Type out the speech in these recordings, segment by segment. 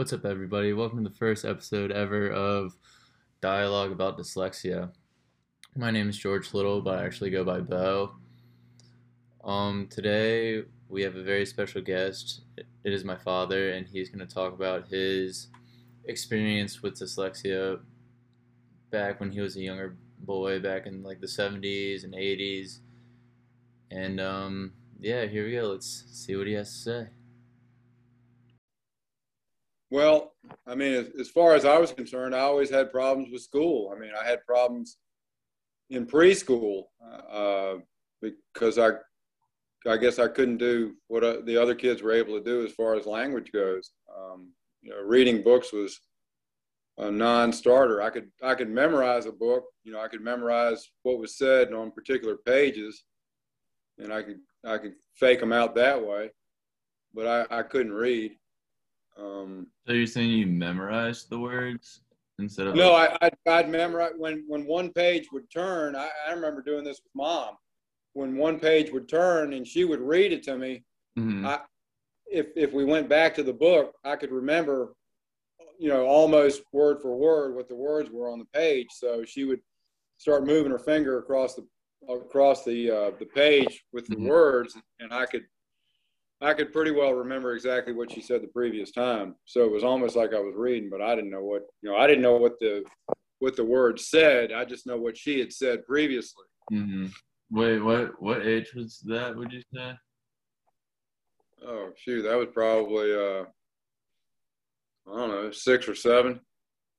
What's up, everybody? Welcome to the first episode ever of Dialogue About Dyslexia. My name is George Little, but I actually go by Beau. Today we have a very special guest. It is my father, and he's going to talk about his experience with dyslexia back when he was a younger boy, back in like the 70s and 80s. And yeah, here we go. Let's see what he has to say. Well, I mean, as far as I was concerned, I always had problems with school. I mean, I had problems in preschool because I guess I couldn't do what the other kids were able to do as far as language goes. You know, reading books was a non-starter. I could memorize a book. You know, I could memorize what was said on particular pages, and I could fake them out that way. But I couldn't read. So you're saying you memorized the words instead of? No, I'd memorize when one page would turn. I remember doing this with Mom. When one page would turn and she would read it to me, mm-hmm. If we went back to the book, I could remember, you know, almost word for word what the words were on the page. So she would start moving her finger across the page with the mm-hmm. words, and I could pretty well remember exactly what she said the previous time. So it was almost like I was reading, but I didn't know what, you know, I didn't know what the word said. I just know what she had said previously. Mm-hmm. Wait, what age was that, would you say? Oh, shoot, that was probably, I don't know, 6 or 7.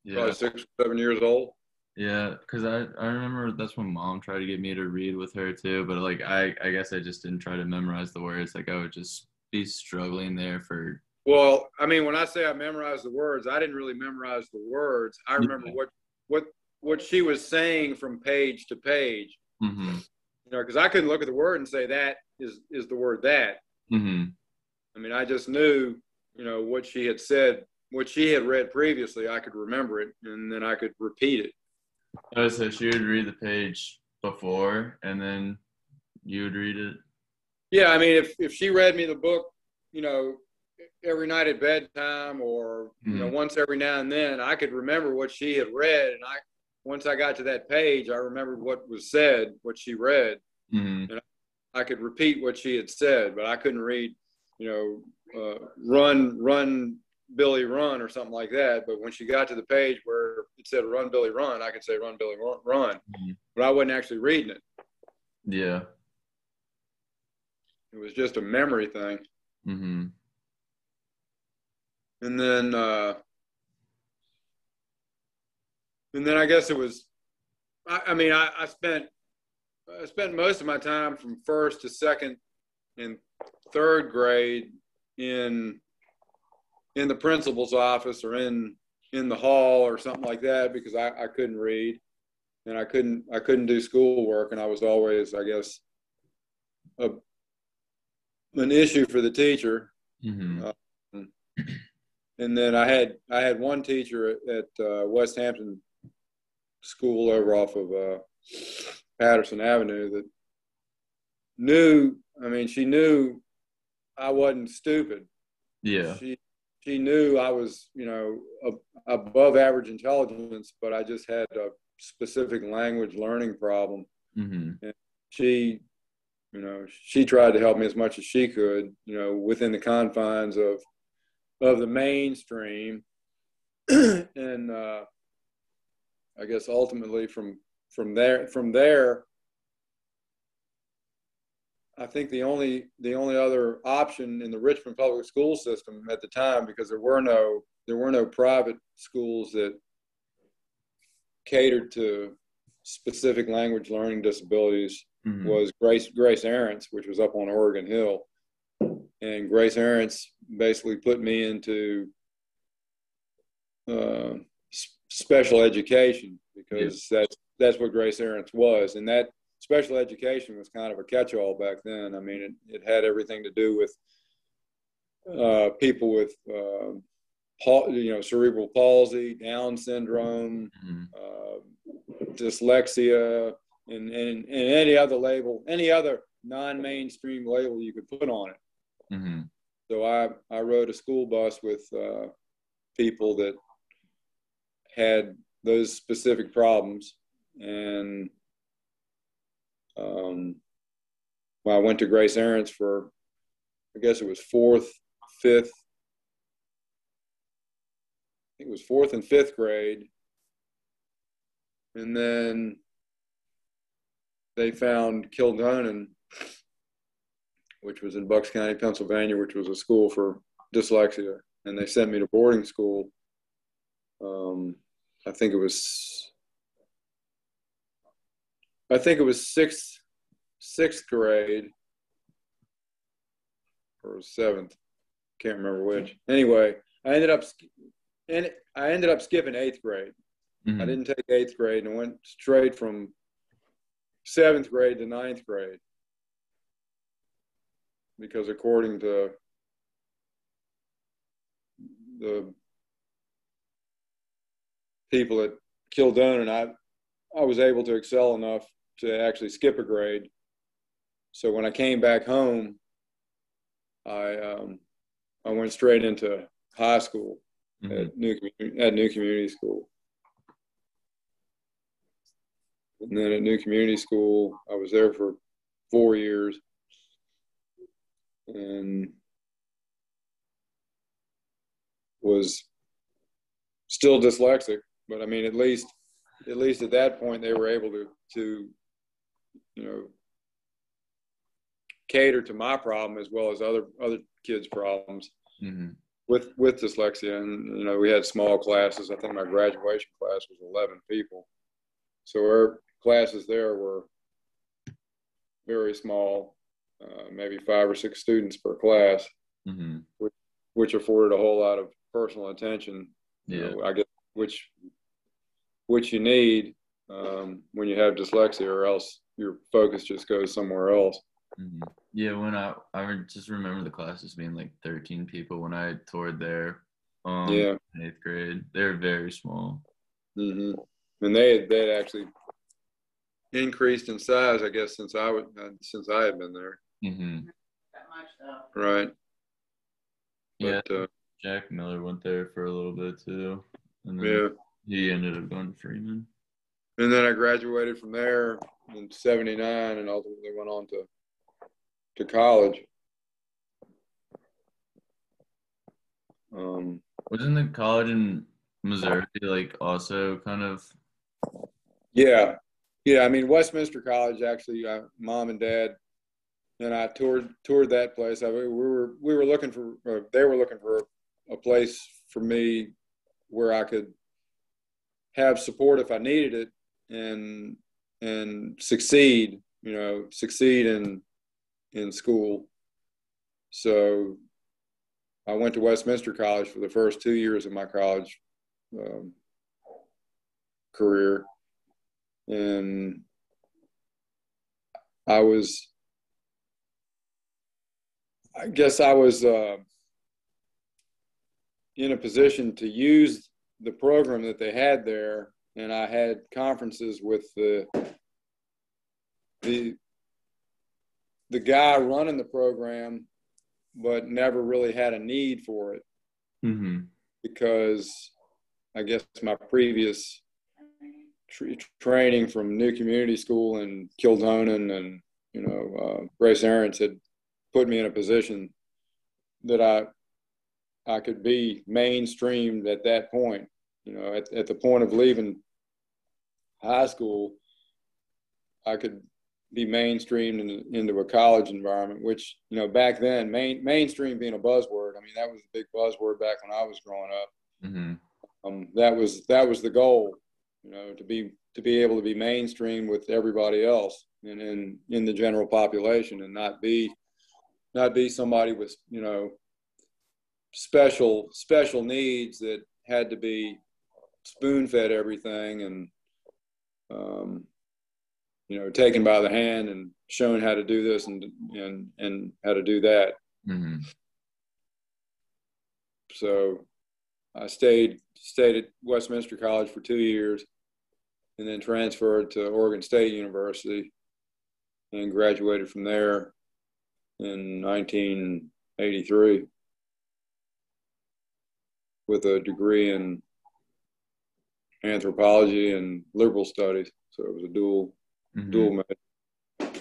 Yeah. Probably 6 or 7 years old. Yeah, because I remember that's when Mom tried to get me to read with her too, but like I guess I just didn't try to memorize the words. Like I would just be struggling there for. Well, I mean, when I say I memorized the words, I didn't really memorize the words. I remember yeah. what she was saying from page to page. Mm-hmm. You know, because I couldn't look at the word and say that is the word that. Mm-hmm. I mean, I just knew, you know, what she had said, what she had read previously. I could remember it, and then I could repeat it. Oh, so she would read the page before, and then you would read it? Yeah, I mean, if she read me the book, you know, every night at bedtime or, mm-hmm. you know, once every now and then, I could remember what she had read. And once I got to that page, I remembered what was said, what she read. Mm-hmm. And I could repeat what she had said, but I couldn't read, you know, run, Billy run or something like that. But when she got to the page where it said run Billy run, I could say run Billy run, mm-hmm. but I wasn't actually reading it. Yeah. It was just a memory thing. Mm-hmm. And then I guess it was, I spent most of my time from 1st to 2nd and 3rd grade in the principal's office or in the hall or something like that, because I couldn't read and I couldn't do schoolwork, and I was always, I guess, an issue for the teacher. Mm-hmm. And then I had one teacher at West Hampton School over off of Patterson Avenue that knew. I mean, she knew I wasn't stupid. Yeah. She knew I was, you know, above average intelligence, but I just had a specific language learning problem. Mm-hmm. And she, you know, she tried to help me as much as she could, you know, within the confines of the mainstream. And I guess ultimately from there, I think the only other option in the Richmond public school system at the time, because there were no private schools that catered to specific language learning disabilities, mm-hmm. was Grace Arents, which was up on Oregon Hill. And Grace Arents basically put me into special education, because yeah. that's what Grace Arents was, and that. Special education was kind of a catch-all back then. I mean, it had everything to do with people with, you know, cerebral palsy, Down syndrome, mm-hmm. Dyslexia, and any other label, any other non-mainstream label you could put on it. Mm-hmm. So I rode a school bus with people that had those specific problems. And I went to Grace Arents for, I guess it was fourth and fifth grade. And then they found Kildonan, which was in Bucks County, Pennsylvania, which was a school for dyslexia. And they sent me to boarding school. I think it was sixth grade or seventh. Can't remember which. Anyway, I ended up skipping eighth grade. Mm-hmm. I didn't take eighth grade and went straight from seventh grade to ninth grade. Because according to the people at Kildonan, I was able to excel enough to actually skip a grade. So when I came back home, I went straight into high school. Mm-hmm. At New Community School. And then at New Community School, I was there for 4 years. And was still dyslexic, but I mean, at least at that point, they were able to you know, cater to my problem as well as other kids' problems. Mm-hmm. with dyslexia. And you know, we had small classes. I think my graduation class was 11 people, so our classes there were very small. Maybe 5 or 6 students per class, mm-hmm. which afforded a whole lot of personal attention. Yeah, you know, I guess which you need when you have dyslexia, or else your focus just goes somewhere else. Mm-hmm. Yeah, when I just remember the classes being like 13 people when I toured there. In 8th grade, they're very small. Mm-hmm. And they had actually increased in size, I guess, since I had been there. Mm-hmm. Right. Yeah. But, Jack Miller went there for a little bit too, and then he ended up going to Freeman. And then I graduated from there in '79, and ultimately went on to college. Wasn't the college in Missouri like also kind of? Yeah, yeah. I mean, Westminster College actually. Mom and Dad and I toured that place. We were looking for. They were looking for a place for me where I could have support if I needed it, and succeed in school. So I went to Westminster College for the first 2 years of my college career. And I was in a position to use the program that they had there. And I had conferences with the guy running the program, but never really had a need for it. Mm-hmm. Because I guess my previous training from New Community School and Kildonan and, Grace Arents had put me in a position that I could be mainstreamed at that point. You know, at the point of leaving high school, I could be mainstreamed into a college environment, which, you know, back then, mainstream being a buzzword. I mean, that was a big buzzword back when I was growing up. Mm-hmm. That was the goal, you know, to be able to be mainstream with everybody else and in the general population, and not be somebody with, you know, special needs that had to be spoon-fed everything and, taken by the hand and shown how to do this and how to do that. Mm-hmm. So I stayed at Westminster College for 2 years and then transferred to Oregon State University and graduated from there in 1983. with a degree in anthropology and liberal studies. So it was a dual, dual major.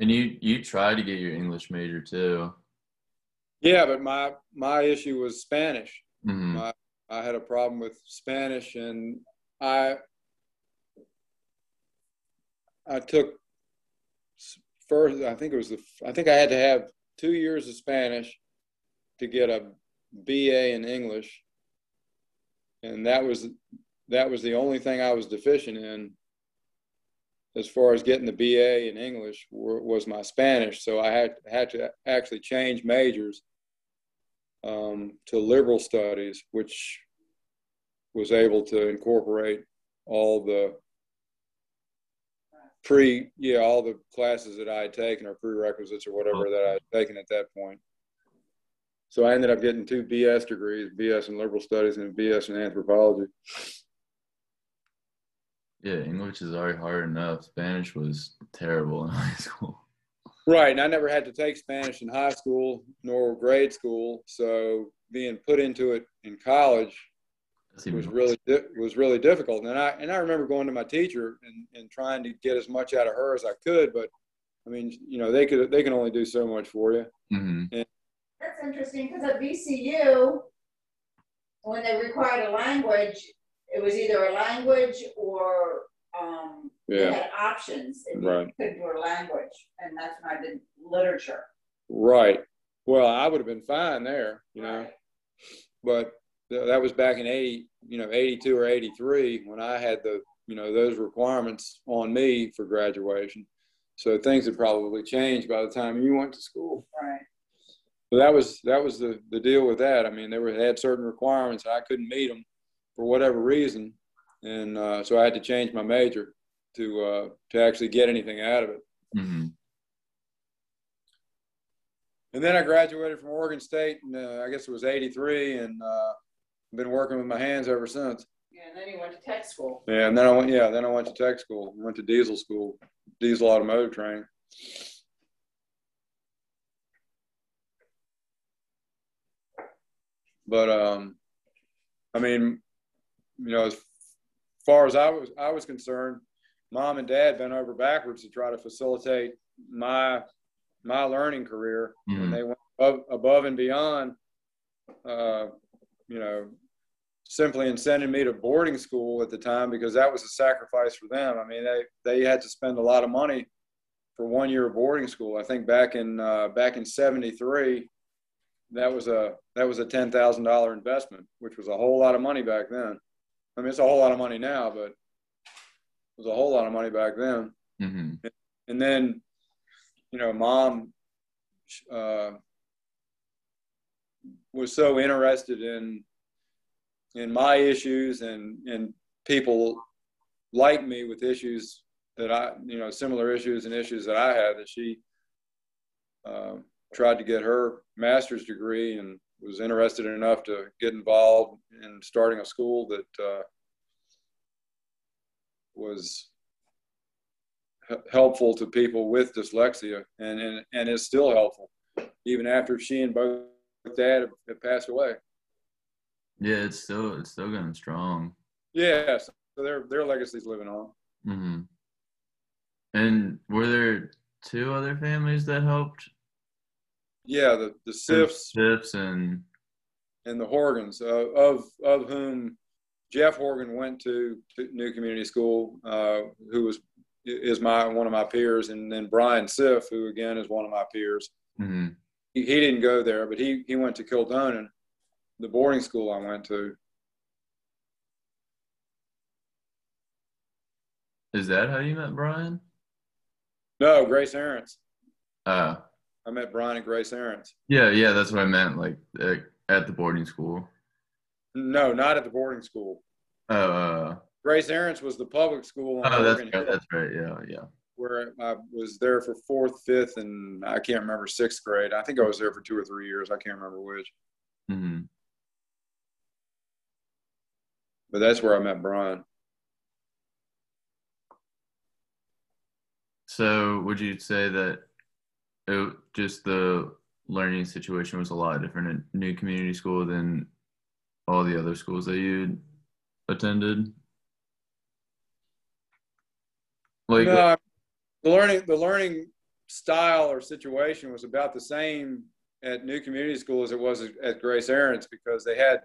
And you tried to get your English major too. Yeah, but my issue was Spanish. Mm-hmm. I had a problem with Spanish, and I took first, I think I had to have 2 years of Spanish to get a BA in English, and that was the only thing I was deficient in as far as getting the BA in English was my Spanish. So I had to actually change majors to liberal studies, which was able to incorporate all the all the classes that I had taken, or prerequisites or whatever that I had taken at that point. So I ended up getting 2 BS degrees, BS in liberal studies and BS in anthropology. Yeah, English is already hard enough. Spanish was terrible in high school. Right, and I never had to take Spanish in high school nor grade school, so being put into it in college was really difficult. And I remember going to my teacher and trying to get as much out of her as I could, but I mean, you know, they can only do so much for you. Mm-hmm. And that's interesting, because at VCU, when they required a language, it was either a language or they had options if you could do a language, and that's when I did literature. Right. Well, I would have been fine there, you know, but that was back in 82 or 83 when I had the, you know, those requirements on me for graduation. So things had probably changed by the time you went to school. Right. So that was the deal with that. I mean, they had certain requirements and I couldn't meet them for whatever reason, and so I had to change my major to actually get anything out of it. Mm-hmm. And then I graduated from Oregon State, and I guess it was 83, and I've been working with my hands ever since. Yeah, and then you went to tech school. Yeah, and then I went to tech school. I went to diesel school, diesel automotive training. But I mean, you know, as far as I was concerned, Mom and Dad bent over backwards to try to facilitate my learning career. Mm-hmm. And they went above and beyond, you know, simply in sending me to boarding school at the time, because that was a sacrifice for them. I mean, they had to spend a lot of money for 1 year of boarding school. I think back in 73. That was a $10,000 investment, which was a whole lot of money back then. I mean, it's a whole lot of money now, but it was a whole lot of money back then. Mm-hmm. And then, you know, Mom was so interested in my issues and people like me with issues that similar issues and issues that I had, that she tried to get her master's degree and was interested enough to get involved in starting a school that was helpful to people with dyslexia, and is still helpful even after she and both Dad have passed away. Yeah, it's still going strong. Yeah, so their legacy's living on. Mm-hmm. And were there 2 other families that helped? Yeah, the Siffs and the Horgans, of whom Jeff Horgan went to New Community School, who is one of my peers, and then Brian Siff, who again is one of my peers. Mm-hmm. He didn't go there, but he went to Kildonan, the boarding school I went to. Is that how you met Brian? No, Grace Arents. I met Brian and Grace Arents. Yeah, that's what I meant, like, at the boarding school. No, not at the boarding school. Grace Arents was the public school. Oh, that's right, yeah. Where I was there for 4th, 5th, and I can't remember 6th grade. I think I was there for 2 or 3 years. I can't remember which. Mm-hmm. But that's where I met Brian. So would you say that just the learning situation was a lot different at New Community School than all the other schools that you attended? Like, no, the learning style or situation was about the same at New Community School as it was at Grace Arents, because they had,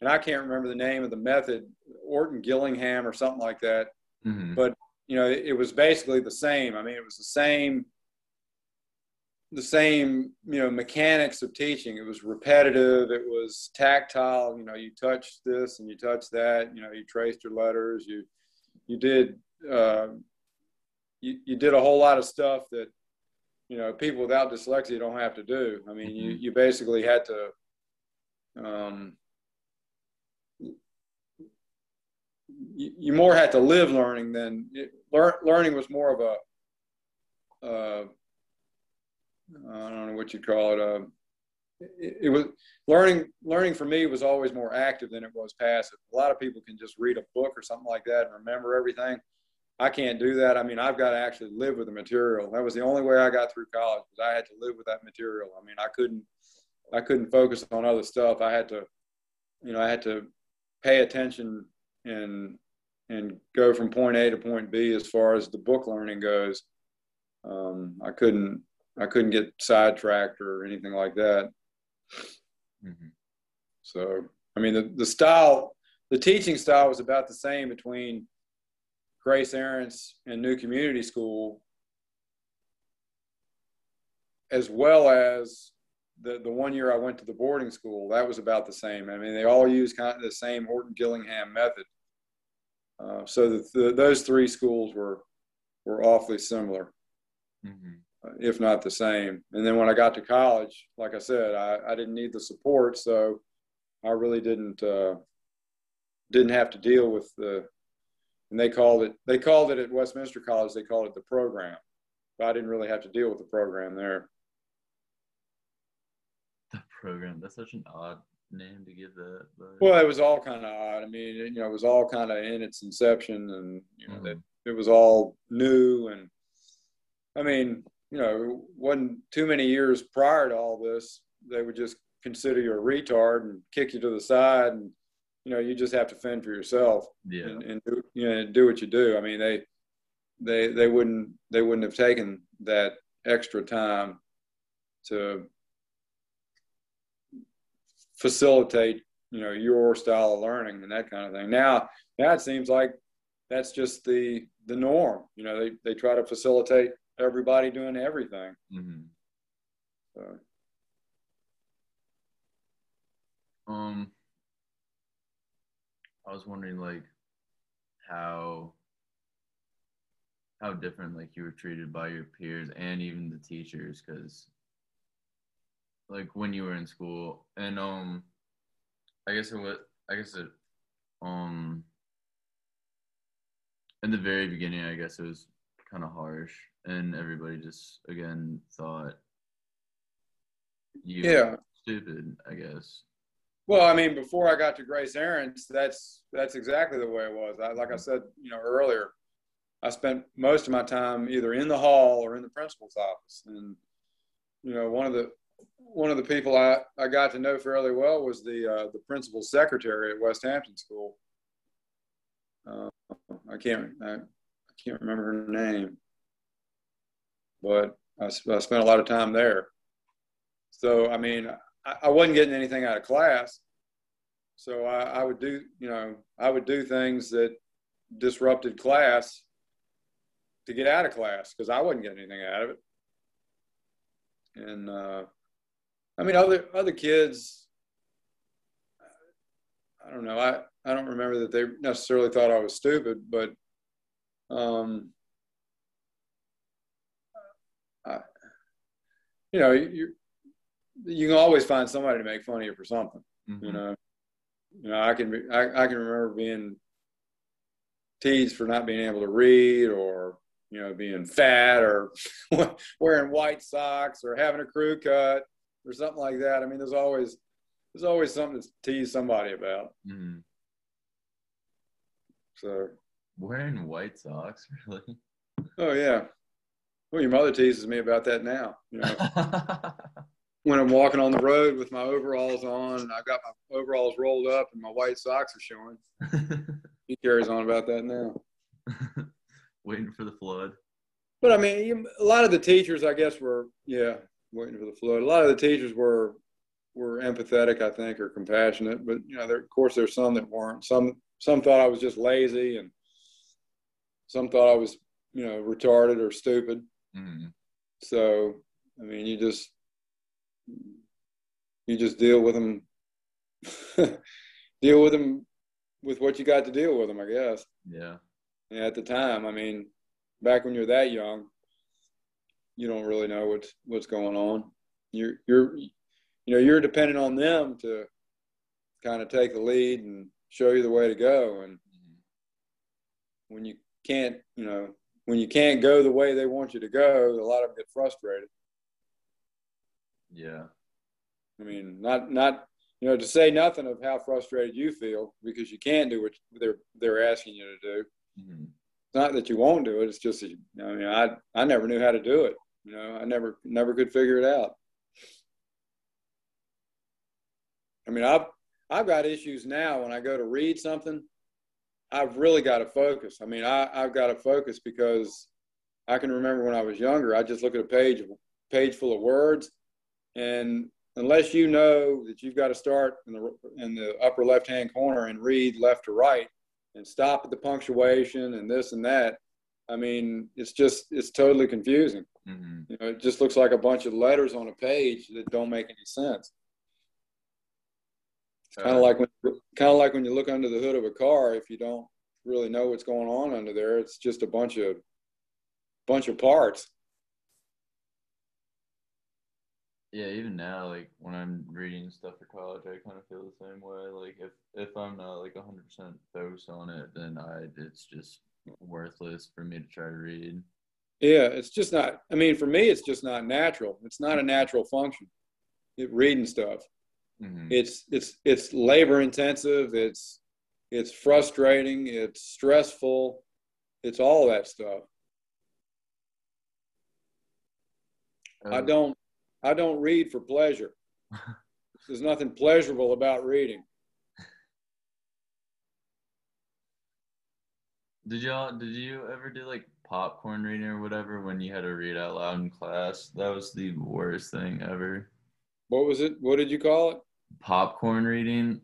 and I can't remember the name of the method, Orton-Gillingham or something like that. Mm-hmm. But, you know, it was basically the same. I mean, it was the same, you know, mechanics of teaching. It was repetitive. It was tactile. You know, you touched this and you touched that. You know, you traced your letters. You did a whole lot of stuff that, you know, people without dyslexia don't have to do. I mean, you basically had to you more had to live learning than learning was more of a I don't know what you'd call it. It was learning for me was always more active than it was passive. A lot of people can just read a book or something like that and remember everything. I can't do that. I mean, I've got to actually live with the material. That was the only way I got through college, was I had to live with that material. I mean, I couldn't focus on other stuff. I had to pay attention and go from point A to point B as far as the book learning goes. I couldn't get sidetracked or anything like that. Mm-hmm. So, I mean, the teaching style was about the same between Grace Arents and New Community School, as well as the 1 year I went to the boarding school. That was about the same. I mean, they all used kind of the same Orton-Gillingham method. So those three schools were awfully similar. Mm-hmm. If not the same. And then when I got to college, like I said, I didn't need the support, so I really didn't have to deal with and they called it at Westminster College, they called it the program. But I didn't really have to deal with the program there. The program, that's such an odd name to give that. Well, it was all kind of odd. I mean, you know, it was all kind of in its inception, and, you know, it was all new, and I mean, you know, it wasn't too many years prior to all this, they would just consider you a retard and kick you to the side, and, you know, you just have to fend for yourself. Yeah. And do, you know, do what you do. I mean, they wouldn't have taken that extra time to facilitate, you know, your style of learning and that kind of thing. Now it seems like that's just the norm. You know, they try to facilitate everybody doing everything. Mm-hmm. So. I was wondering, like, how different, like, you were treated by your peers and even the teachers, because, like, when you were in school, and I guess in the very beginning, I guess it was kind of harsh. And everybody just, again, thought you were stupid, I guess. Well, I mean, before I got to Grace Arents, that's exactly the way it was. Like I said, you know, earlier, I spent most of my time either in the hall or in the principal's office. And, you know, one of the people I got to know fairly well was the principal's secretary at West Hampton School. I can't remember her name, but I spent a lot of time there. So, I mean, I wasn't getting anything out of class. So I would do things that disrupted class to get out of class, because I wasn't getting anything out of it. And, I mean, other kids, I don't know. I don't remember that they necessarily thought I was stupid, but, you know, you can always find somebody to make fun of you for something. Mm-hmm. You know, I can remember being teased for not being able to read, or, you know, being fat, or wearing white socks, or having a crew cut, or something like that. I mean, there's always something to tease somebody about. Mm-hmm. So wearing white socks, really? Oh yeah. Well, your mother teases me about that now. You know. when I'm walking on the road with my overalls on, and I've got my overalls rolled up and my white socks are showing. He carries on about that now. Waiting for the flood. But I mean, a lot of the teachers, I guess, were, yeah, waiting for the flood. A lot of the teachers were empathetic, I think, or compassionate, but you know, there, of course, there's some that weren't. Some thought I was just lazy, and some thought I was, you know, retarded or stupid. Mm-hmm. So, I mean, you just deal with them, with what you got to deal with them, I guess. Yeah. And at the time, I mean, back when you're that young, you don't really know what's going on. You're dependent on them to kind of take the lead and show you the way to go. And when you can't, go the way they want you to go, a lot of them get frustrated. Yeah. I mean, not to say nothing of how frustrated you feel, because you can't do what they're asking you to do. Mm-hmm. It's not that you won't do it. It's just, I never knew how to do it. You know, I never could figure it out. I mean, I've got issues now when I go to read something. I've really got to focus. I mean, I've got to focus, because I can remember when I was younger, I just look at a page full of words, and unless you know that you've got to start in the upper left-hand corner and read left to right and stop at the punctuation and this and that, I mean, it's totally confusing. Mm-hmm. You know, it just looks like a bunch of letters on a page that don't make any sense. Kind of like when you look under the hood of a car, if you don't really know what's going on under there, it's just a bunch of parts. Yeah, even now, like when I'm reading stuff for college, I kind of feel the same way. Like if I'm not like 100% focused on it, then it's just worthless for me to try to read. Yeah, it's just not. I mean, for me, it's just not natural. It's not a natural function. Reading stuff. Mm-hmm. It's labor intensive. It's frustrating. It's stressful. It's all that stuff. I don't read for pleasure. There's nothing pleasurable about reading. Did you ever do like popcorn reading or whatever when you had to read out loud in class? That was the worst thing ever. What was it? What did you call it? Popcorn reading.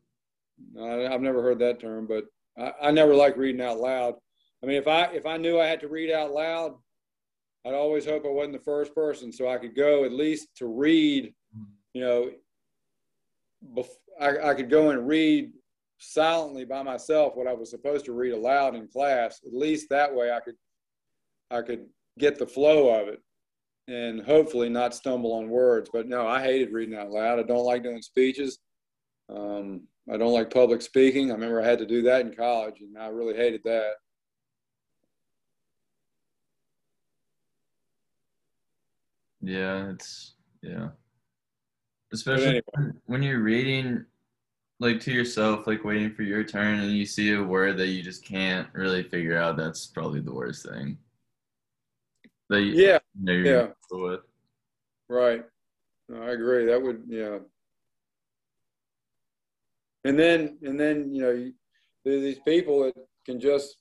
I've never heard that term, but I never liked reading out loud. I mean, if I knew I had to read out loud, I'd always hope I wasn't the first person, so I could go at least to read, you know, I could go and read silently by myself what I was supposed to read aloud in class. At least that way I could get the flow of it and hopefully not stumble on words. But no, I hated reading out loud. I don't like doing speeches. I don't like public speaking. I remember I had to do that in college, and I really hated that. Yeah, especially anyway, when you're reading like to yourself, like waiting for your turn, and you see a word that you just can't really figure out. That's probably the worst thing. With. Right. No, I agree. That would, yeah. And then, you know, there's these people that can just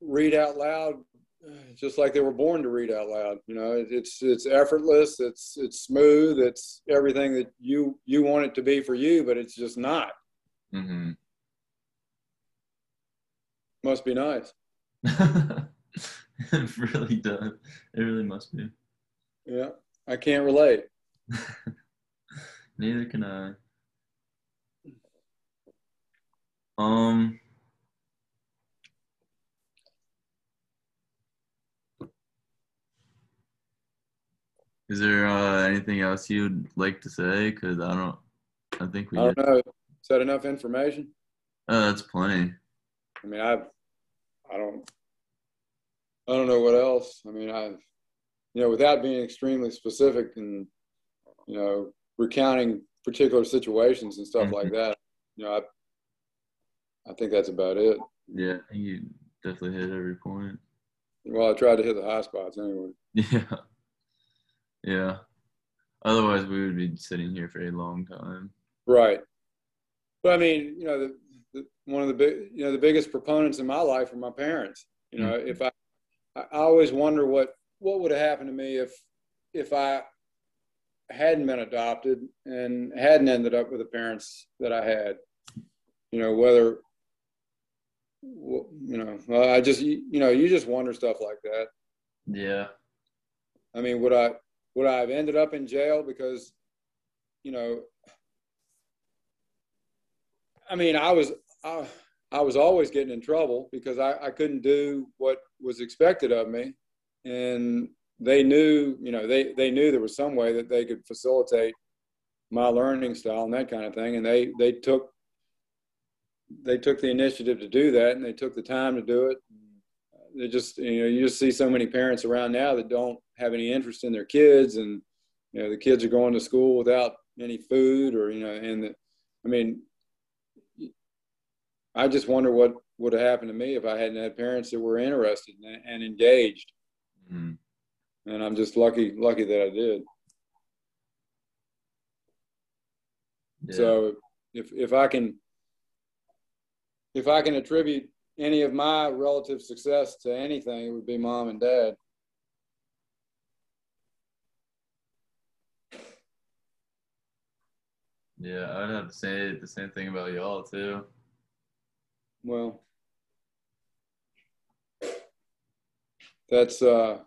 read out loud, just like they were born to read out loud. You know, it's effortless. It's smooth. It's everything that you want it to be for you, but it's just not. Mm-hmm. Must be nice. It really does. It really must be. Yeah, I can't relate. Neither can I. Is there anything else you'd like to say? Because I don't know. Is that enough information? That's plenty. I mean, I don't know what else. I mean, without being extremely specific and, you know, recounting particular situations and stuff like that, you know, I think that's about it. Yeah, you definitely hit every point. Well, I tried to hit the high spots anyway. Yeah. Otherwise, we would be sitting here for a long time. Right. But I mean, you know, the biggest proponents in my life are my parents. You know, mm-hmm. if I always wonder what would have happened to me if I hadn't been adopted and hadn't ended up with the parents that I had. You know, whether, you know, I just, you know, you just wonder stuff like that. Yeah. I mean, would I have ended up in jail because, you know, I mean, I was always getting in trouble because I couldn't do what was expected of me. And they knew, you know, they knew there was some way that they could facilitate my learning style and that kind of thing. And they took the initiative to do that, and they took the time to do it. They just, you know, you just see so many parents around now that don't have any interest in their kids, and, you know, the kids are going to school without any food or, you know, and I mean, I just wonder what would have happened to me if I hadn't had parents that were interested and engaged. Mm-hmm. And I'm just lucky that I did. Yeah. So if I can attribute any of my relative success to anything, it would be mom and dad. Yeah, I'd have to say the same thing about y'all too. Well, that's, but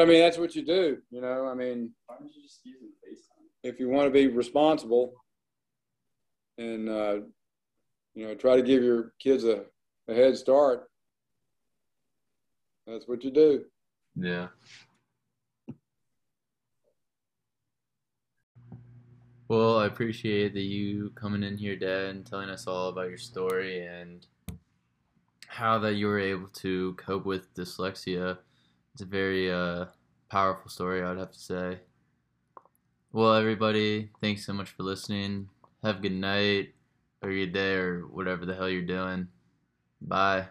I mean, that's what you do, you know, I mean, why don't you just use the FaceTime? If you want to be responsible and, you know, try to give your kids a head start, that's what you do. Yeah. Well, I appreciate that you coming in here, Dad, and telling us all about your story and how that you were able to cope with dyslexia. It's a very powerful story, I would have to say. Well, everybody, thanks so much for listening. Have a good night or good day or whatever the hell you're doing. Bye.